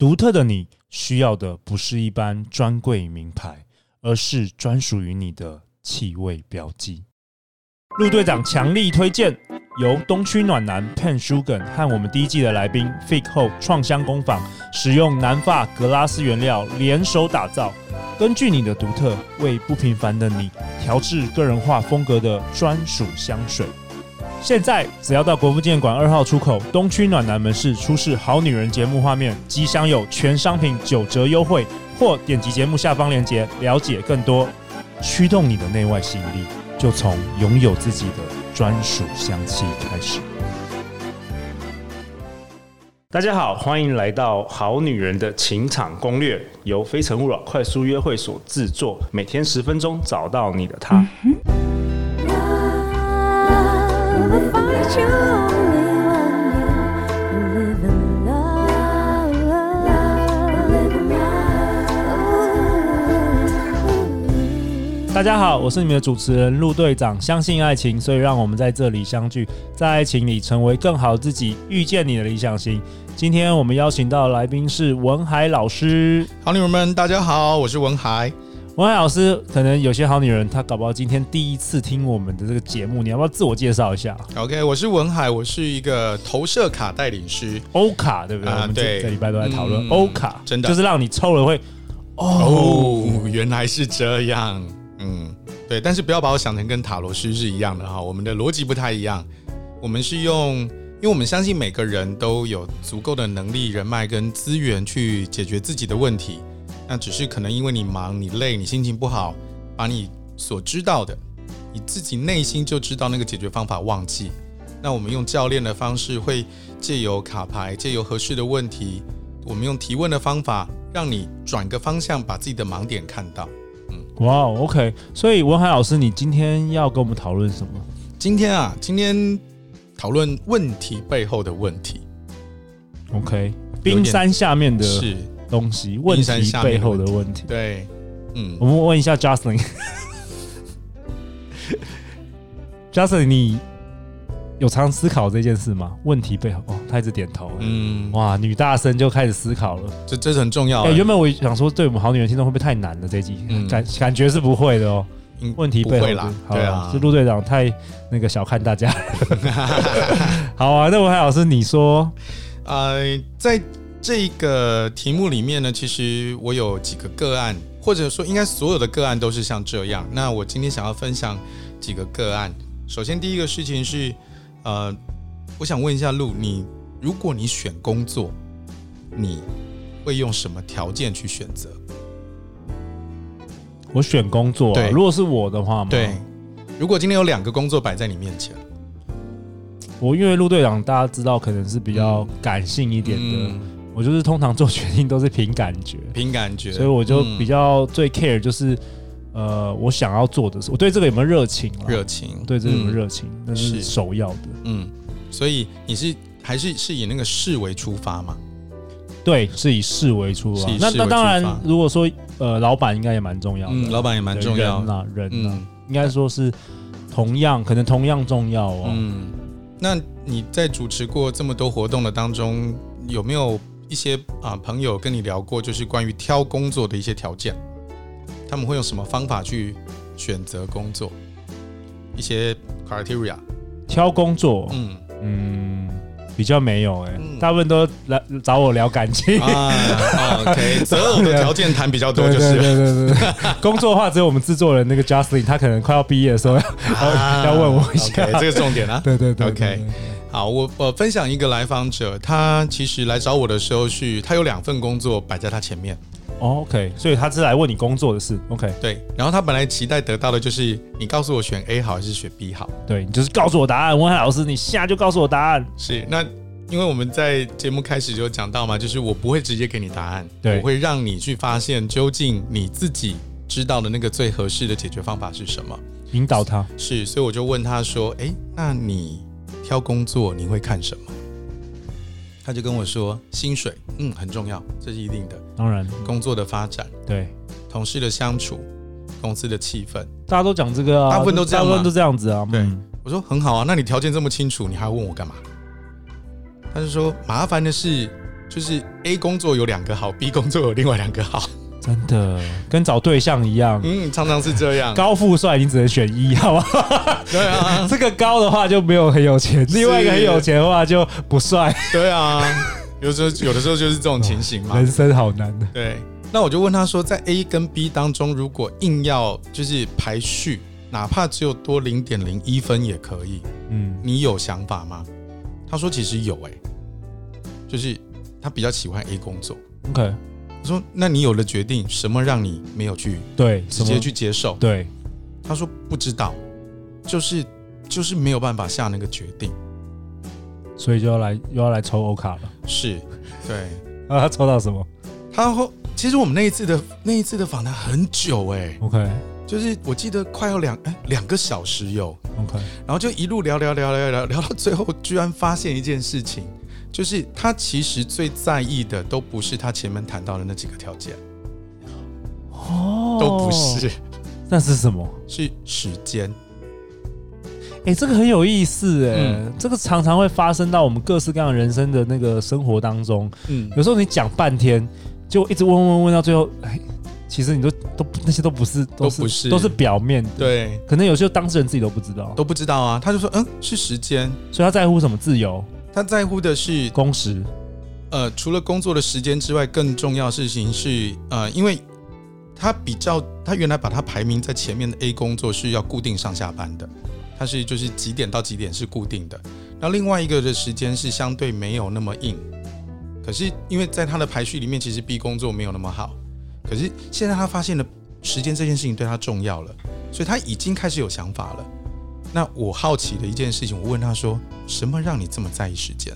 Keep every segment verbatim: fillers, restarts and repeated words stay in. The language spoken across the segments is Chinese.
独特的你需要的不是一般专柜名牌，而是专属于你的气味标记。陆队长强力推荐由东区暖男 P E N SHUGEN 和我们第一季的来宾 Vic Ho 创香工坊使用南法格拉斯原料联手打造，根据你的独特为不平凡的你调制个人化风格的专属香水。现在只要到国父纪念馆二号出口东区暖男门市出示好女人节目画面，即享有全商品九折优惠，或点击节目下方链接了解更多。驱动你的内外吸引力，就从拥有自己的专属香气开始。大家好，欢迎来到好女人的情场攻略，由非诚勿扰快速约会所制作，每天十分钟，找到你的他。嗯大家好，我是你们的主持人陆队长。相信爱情，所以让我们在这里相聚，在爱情里成为更好自己，遇见你的理想型。今天我们邀请到的来宾是文海老师。好女人们，大家好，我是文海。文海老师，可能有些好女人她搞不好今天第一次听我们的这个节目，你要不要自我介绍一下 ？OK， 我是文海，我是一个投射卡带领师，欧卡对不对？啊、我们这这礼拜都在讨论欧卡，真的就是让你抽了会哦，哦，原来是这样，嗯，对，但是不要把我想成跟塔罗师是一样的哈，我们的逻辑不太一样，我们是用。因为我们相信每个人都有足够的能力、人脉跟资源去解决自己的问题，那只是可能因为你忙、你累、你心情不好，把你所知道的、你自己内心就知道那个解决方法忘记。那我们用教练的方式，会借由卡牌、借由合适的问题，我们用提问的方法，让你转个方向，把自己的盲点看到。嗯，哇、wow, ，OK。所以文海老师，你今天要跟我们讨论什么？今天啊，今天。讨论问题背后的问题 ，OK， 冰山下面的东西，问题背后的问题。对，嗯，我们问一下 Jocelyn，Jocelyn， Jocelyn, 你有常思考这件事吗？问题背后，哦，他一直点头，嗯，哇，女大生就开始思考了，这这很重要、欸欸。原本我想说，对我们好女人听众会不会太难了？这一集、嗯、感感觉是不会的哦。问题背后啦，对啊，是陆队长太那个小看大家了。好啊，那文海老师，你说，呃，在这个题目里面呢，其实我有几个个案，或者说应该所有的个案都是像这样。那我今天想要分享几个个案。首先，第一个事情是，呃，我想问一下陆，你如果你选工作，你会用什么条件去选择？我选工作、啊，如果是我的话嘛，对，如果今天有两个工作摆在你面前，我因为陆队长大家知道可能是比较感性一点的，嗯、我就是通常做决定都是凭感觉，凭感觉，所以我就比较最 care 就是、嗯、呃，我想要做的事，我对这个有没有热情？热情，对这个有没有热情、嗯，那是首要的。嗯，所以你是还是是以那个事为出发嘛？对，是以事为出发。那那当然，如果说呃，老板应该也蛮重要的，嗯、老板也蛮重要，人啊，人啊，嗯、应该说是同样，可能同样重要哦。嗯，那你在主持过这么多活动的当中，有没有一些啊、呃、朋友跟你聊过，就是关于挑工作的一些条件？他们会用什么方法去选择工作？一些 criteria 挑工作，嗯嗯。比较没有哎、欸嗯，大部分都来找我聊感情啊。OK， 择偶的条件谈比较多就是了。对对对 对, 對，工作的话只有我们制作人那个 Jocelyn， 他可能快要毕业的时候、啊、要问我一下， okay, 这个重点啊。对对 对, 對, 對。OK， 好，我我分享一个来访者，他其实来找我的时候是，他有两份工作摆在他前面。Oh, OK， 所以他是来问你工作的事。OK， 对。然后他本来期待得到的就是你告诉我选 A 好还是选 B 好。对，你就是告诉我答案，文海老师，你现在就告诉我答案。是，那因为我们在节目开始就讲到嘛，就是我不会直接给你答案，我会让你去发现究竟你自己知道的那个最合适的解决方法是什么，引导他。是，所以我就问他说：“哎，那你挑工作你会看什么？”他就跟我说薪水嗯很重要，这是一定的，当然工作的发展，对同事的相处，公司的气氛，大家都讲这个啊，大部分都这样，大部分都这样子啊。对、嗯、我说很好啊，那你条件这么清楚，你还要问我干嘛？他就说麻烦的是就是 A 工作有两个好， B 工作有另外两个好。真的跟找对象一样，嗯，常常是这样。高富帅你只能选一，好不好？对啊，这个高的话就没有很有钱，另外一个很有钱的话就不帅。对啊，有时候有的时候就是这种情形嘛。人生好难的。对，那我就问他说，在 A 跟 B 当中，如果硬要就是排序，哪怕只有多 零点零一 分也可以，嗯，你有想法吗？他说其实有诶、欸，就是他比较喜欢 A 工作。OK。我说：“那你有了决定，什么让你没有去对直接去接受？”对，他说：“不知道，就是就是没有办法下那个决定，所以就要来又要来抽欧卡了。”是，对。啊，他抽到什么？他后其实我们那一次的那一次的访谈很久哎、欸、，OK， 就是我记得快要两哎两个小时有 OK， 然后就一路聊聊聊聊聊聊到最后，居然发现一件事情。就是他其实最在意的都不是他前面谈到的那几个条件，哦，都不是，那是什么？是时间。哎、欸，这个很有意思哎、欸嗯，这个常常会发生到我们各式各样的人生的那个生活当中。嗯，有时候你讲半天，就一直问问问到最后，哎，其实你都都那些都不是，都是都不是，都是表面的。对，可能有些当事人自己都不知道，都不知道啊。他就说，嗯，是时间，所以他在乎什么？自由。他在乎的是工时，呃，除了工作的时间之外，更重要的事情是，呃，因为他比较，他原来把他排名在前面的 A 工作是要固定上下班的，他是就是几点到几点是固定的，那另外一个的时间是相对没有那么硬，可是因为在他的排序里面，其实 B 工作没有那么好，可是现在他发现了时间这件事情对他重要了，所以他已经开始有想法了。那我好奇的一件事情，我问他说：“什么让你这么在意时间？”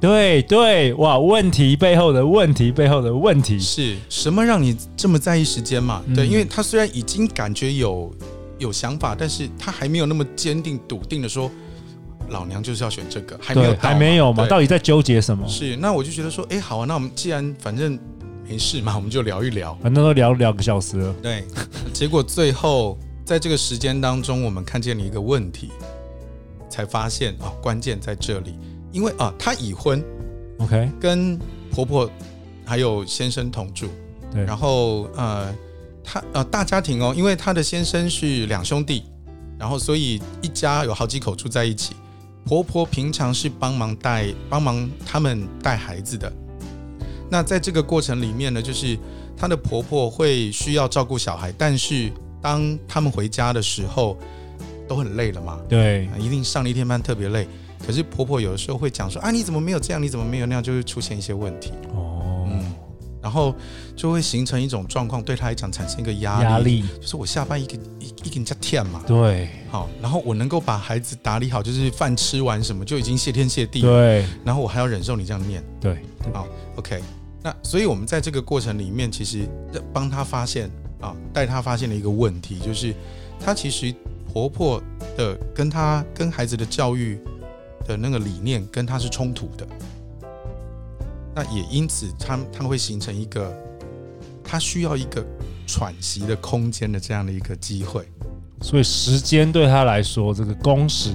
对对，哇，问题背后的问题背后的问题是什么让你这么在意时间嘛？嗯、对，因为他虽然已经感觉有有想法，但是他还没有那么坚定笃定的说，老娘就是要选这个，还没有到还没有嘛？到底在纠结什么？是，那我就觉得说，哎，好啊，那我们既然反正没事嘛，我们就聊一聊，反正都聊两个小时了。对，结果最后。在这个时间当中，我们看见了一个问题，才发现啊、哦，关键在这里，因为啊，她已婚 ，OK， 跟婆婆还有先生同住，对，然后呃，她呃大家庭哦，因为她的先生是两兄弟，然后所以一家有好几口住在一起，婆婆平常是帮忙带帮忙他们带孩子的，那在这个过程里面呢，就是她的婆婆会需要照顾小孩，但是。当他们回家的时候都很累了嘛，对，一定上了一天班特别累。可是婆婆有的时候会讲说啊，你怎么没有这样，你怎么没有那样，就会出现一些问题。哦，嗯，然后就会形成一种状况，对她来讲产生一个压力，压力就是我下班一个一个人家舔嘛，对，好，然后我能够把孩子打理好，就是饭吃完什么就已经谢天谢地了，对，然后我还要忍受你这样念，对，好 ，OK， 那所以我们在这个过程里面，其实帮她发现。带她发现了一个问题，就是她其实婆婆的跟她跟孩子的教育的那个理念跟她是冲突的，那也因此她她会形成一个她需要一个喘息的空间的这样的一个机会，所以时间对她来说，这个工时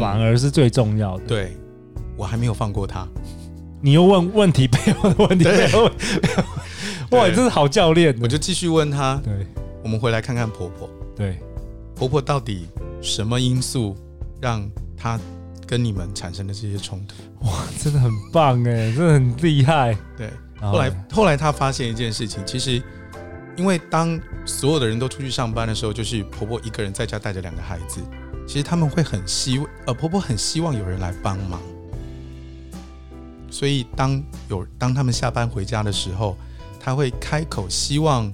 反而是最重要的。嗯、对，我还没有放过她。你又问问题背后的问题背后。哇，你真是好教练！我就继续问他。对，我们回来看看婆婆。对，婆婆到底什么因素让她跟你们产生的这些冲突？哇，真的很棒哎，真的很厉害。对，后来后来她发现一件事情，其实因为当所有的人都出去上班的时候，就是婆婆一个人在家带着两个孩子，其实他们会很希望，呃，婆婆很希望有人来帮忙。所以当有当他们下班回家的时候。他会开口希望，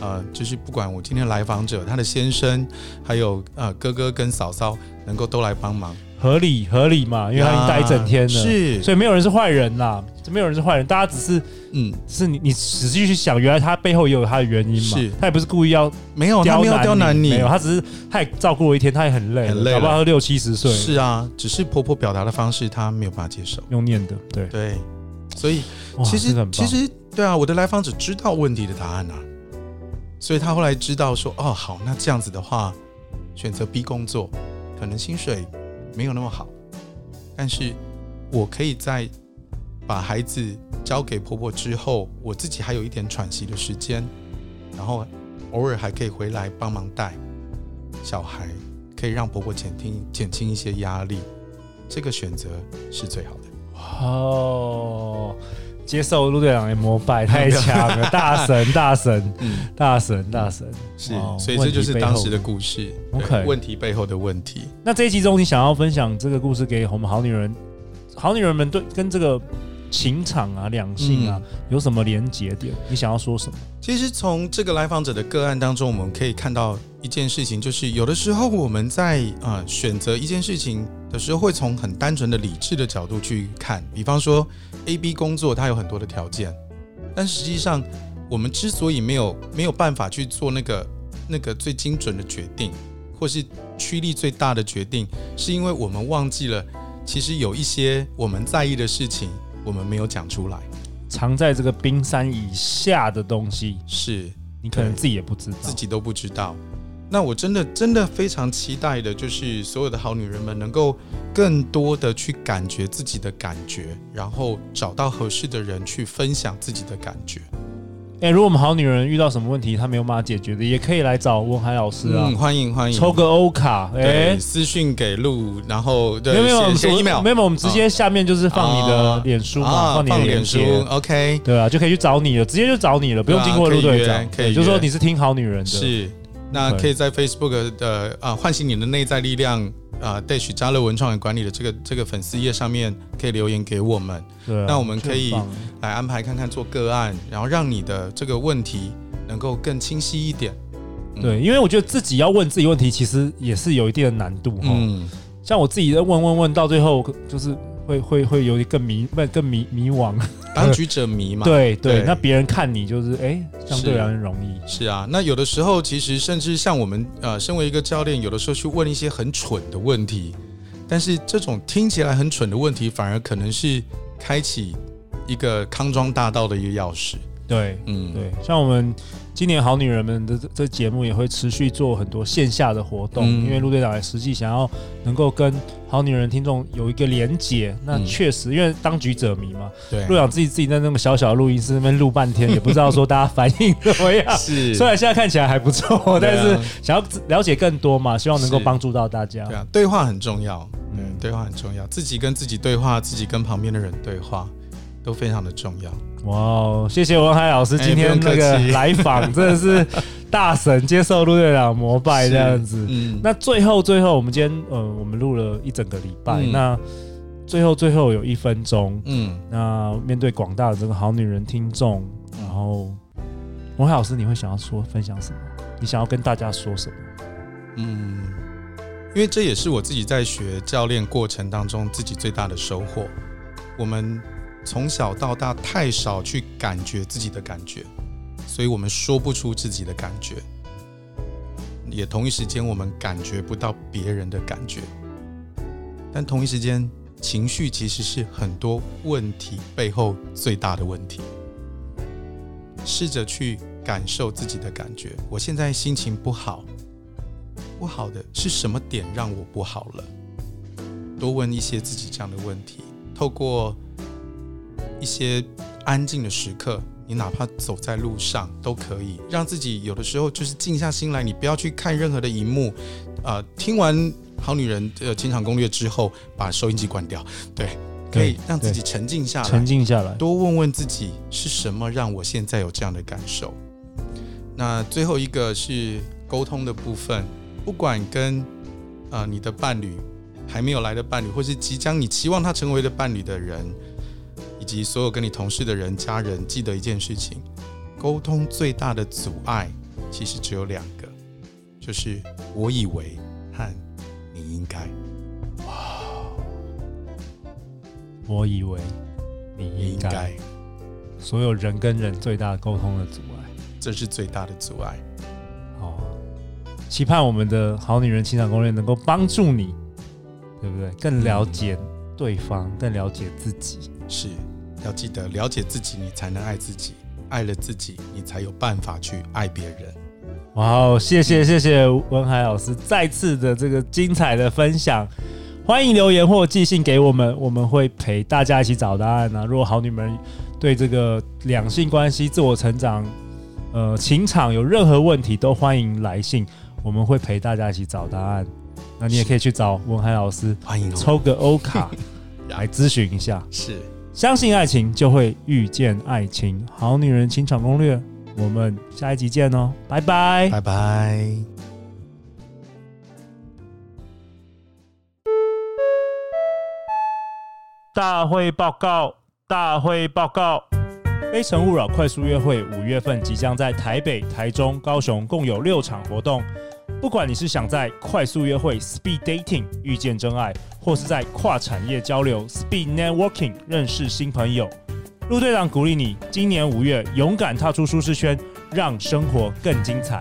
呃，就是不管我今天来访者，他的先生，还有呃哥哥跟嫂嫂，能够都来帮忙，合理合理嘛，因为他已经待一整天了，是，所以没有人是坏人啦，没有人是坏人，大家只是，嗯，是你你仔细去想，原来他背后也有他的原因嘛，是，他也不是故意要，没有，他没有刁难你，没有，他只是他也照顾了一天，他也很累，很累，搞不好六七十岁，是啊，只是婆婆表达的方式他没有办法接受，用念的，对对，所以其实其实。对啊，我的来访者知道问题的答案啊，所以他后来知道说，哦，好，那这样子的话，选择 B 工作，可能薪水没有那么好，但是我可以在把孩子交给婆婆之后，我自己还有一点喘息的时间，然后偶尔还可以回来帮忙带小孩，可以让婆婆减轻减轻一些压力，这个选择是最好的。哦，接受陆队长的膜拜，太强了，大神大神、嗯、大神大神，是，所以这就是当时的故事，问 题,、okay. 问题背后的问题。那这一集中，你想要分享这个故事给我们好女人，好女人们对跟这个情场啊、两性啊、嗯、有什么连结点？你想要说什么？其实从这个来访者的个案当中，我们可以看到一件事情，就是有的时候我们在、呃、选择一件事情的时候，会从很单纯的理智的角度去看。比方说 A B 工作它有很多的条件，但实际上我们之所以没有没有办法去做那个那个最精准的决定，或是驱力最大的决定，是因为我们忘记了其实有一些我们在意的事情我们没有讲出来，藏在这个冰山以下的东西，是你可能自己也不知道，自己都不知道。那我真的真的非常期待的，就是所有的好女人们能够更多的去感觉自己的感觉，然后找到合适的人去分享自己的感觉。欸、如果我们好女人遇到什么问题她没有办法解决的，也可以来找文海老师啊、嗯、欢迎欢迎，抽个欧卡、欸、私讯给路，然后对，没有没有我 们, 我, 没有我们直接下面就是放你的脸书嘛、哦、放你的脸书 OK， 对啊，就可以去找你了，直接就找你了，不用经过路队长、啊、就说你是听好女人的，是，那可以在 Facebook 的、呃、唤醒你的内在力量呃 Dash 家乐文创与管理的这个这个粉丝页上面可以留言给我们、啊、那我们可以来安排看看做个案，然后让你的这个问题能够更清晰一点、嗯、对，因为我觉得自己要问自己问题其实也是有一定的难度、嗯、像我自己在问问问到最后就是会会会有点更迷更迷迷惘，当局者迷嘛。对 对, 对，那别人看你就是哎，相对而言容易。是啊，那有的时候其实甚至像我们呃，身为一个教练，有的时候去问一些很蠢的问题，但是这种听起来很蠢的问题，反而可能是开启一个康庄大道的一个钥匙。对，嗯，对，像我们今年好女人们的这节目也会持续做很多线下的活动，嗯、因为陆队长也实际想要能够跟好女人听众有一个连结。那确实，嗯、因为当局者迷嘛，对，陆长自己自己在那么小小的录音室那边录半天，也不知道说大家反应怎么样。是，虽然现在看起来还不错、啊，但是想要了解更多嘛，希望能够帮助到大家。对啊，对话很重要，嗯，对话很重要，自己跟自己对话，自己跟旁边的人对话，都非常的重要。哇，谢谢文海老师今天那个来访、欸、真的是大神接受陆队长膜拜这样子、嗯、那最后最后我们今天、呃、我们录了一整个礼拜、嗯、那最后最后有一分钟、嗯、那面对广大的这个好女人听众，然后文海老师你会想要说分享什么，你想要跟大家说什么？嗯，因为这也是我自己在学教练过程当中自己最大的收获，我们从小到大太少去感觉自己的感觉，所以我们说不出自己的感觉，也同一时间我们感觉不到别人的感觉，但同一时间情绪其实是很多问题背后最大的问题。试着去感受自己的感觉，我现在心情不好，不好的是什么点让我不好了，多问一些自己这样的问题，透过一些安静的时刻，你哪怕走在路上都可以让自己有的时候就是静下心来，你不要去看任何的荧幕、呃、听完好女人的情场攻略之后把收音机关掉，对，可以让自己沉静下来，沉静下来，多问问自己是什么让我现在有这样的感受。那最后一个是沟通的部分，不管跟、呃、你的伴侣，还没有来的伴侣，或是即将你期望他成为的伴侣的人，以及所有跟你同事的人、家人，记得一件事情，沟通最大的阻碍其实只有两个，就是我以为和你应该。哇，我以为你应该，所有人跟人最大的沟通的阻碍，这是最大的阻碍。哦，期盼我们的好女人情场攻略能够帮助你，对不对？更了解对方，更了解自己。是，要记得了解自己你才能爱自己，爱了自己你才有办法去爱别人。哇，谢谢谢谢文海老师再次的这个精彩的分享。欢迎留言或寄信给我们，我们会陪大家一起找答案啊。如果好女们对这个两性关系、自我成长、呃情场有任何问题，都欢迎来信，我们会陪大家一起找答案。那你也可以去找文涵老师，欢迎抽个欧卡来咨询一下。是，相信爱情就会遇见爱情，好女人情场攻略，我们下一集见哦，拜拜，拜拜。大会报告，大会报告。非诚勿扰快速约会五月份即将在台北、台中、高雄共有六场活动。不管你是想在快速约会 Speed Dating 遇见真爱，或是在跨产业交流 Speed Networking 认识新朋友，陆队长鼓励你今年五月勇敢踏出舒适圈，让生活更精彩。